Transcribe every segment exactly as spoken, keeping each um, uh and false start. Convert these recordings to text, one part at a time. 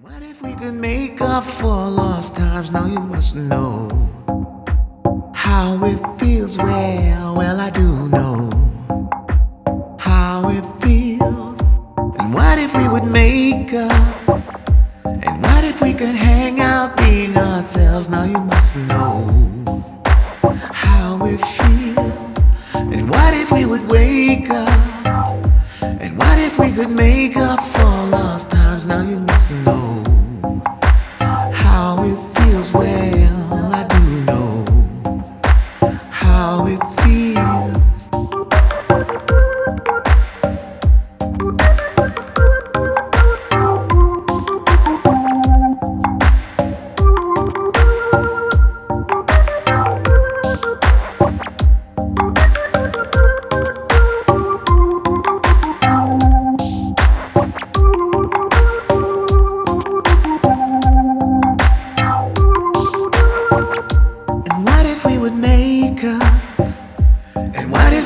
What if we could make up for lost times? Now you must know how it feels. Well, well, I do know how it feels. And what if we would make up? And what if we could hang out being ourselves? Now you must know how it feels. And what if we would wake up? And what if we could make up for lost times? Now you must know how it feels. Well, I do know how it feels. And what if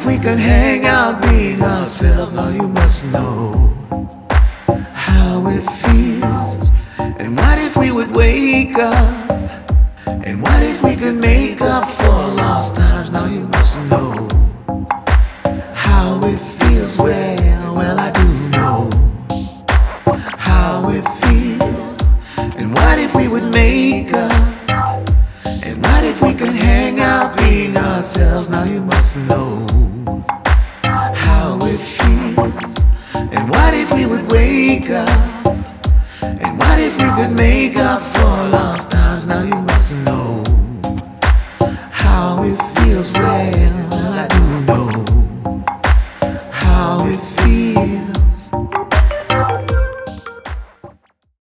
we could hang out being ourselves? Now you must know how it feels. And what if we would wake up? And what if we could make up for lost times? Now you must know how it feels. Well, well, I do know how it feels. And what if we would make up? We can hang out being ourselves. Now you must know how it feels. And what if we would wake up? And what if we could make up for lost time?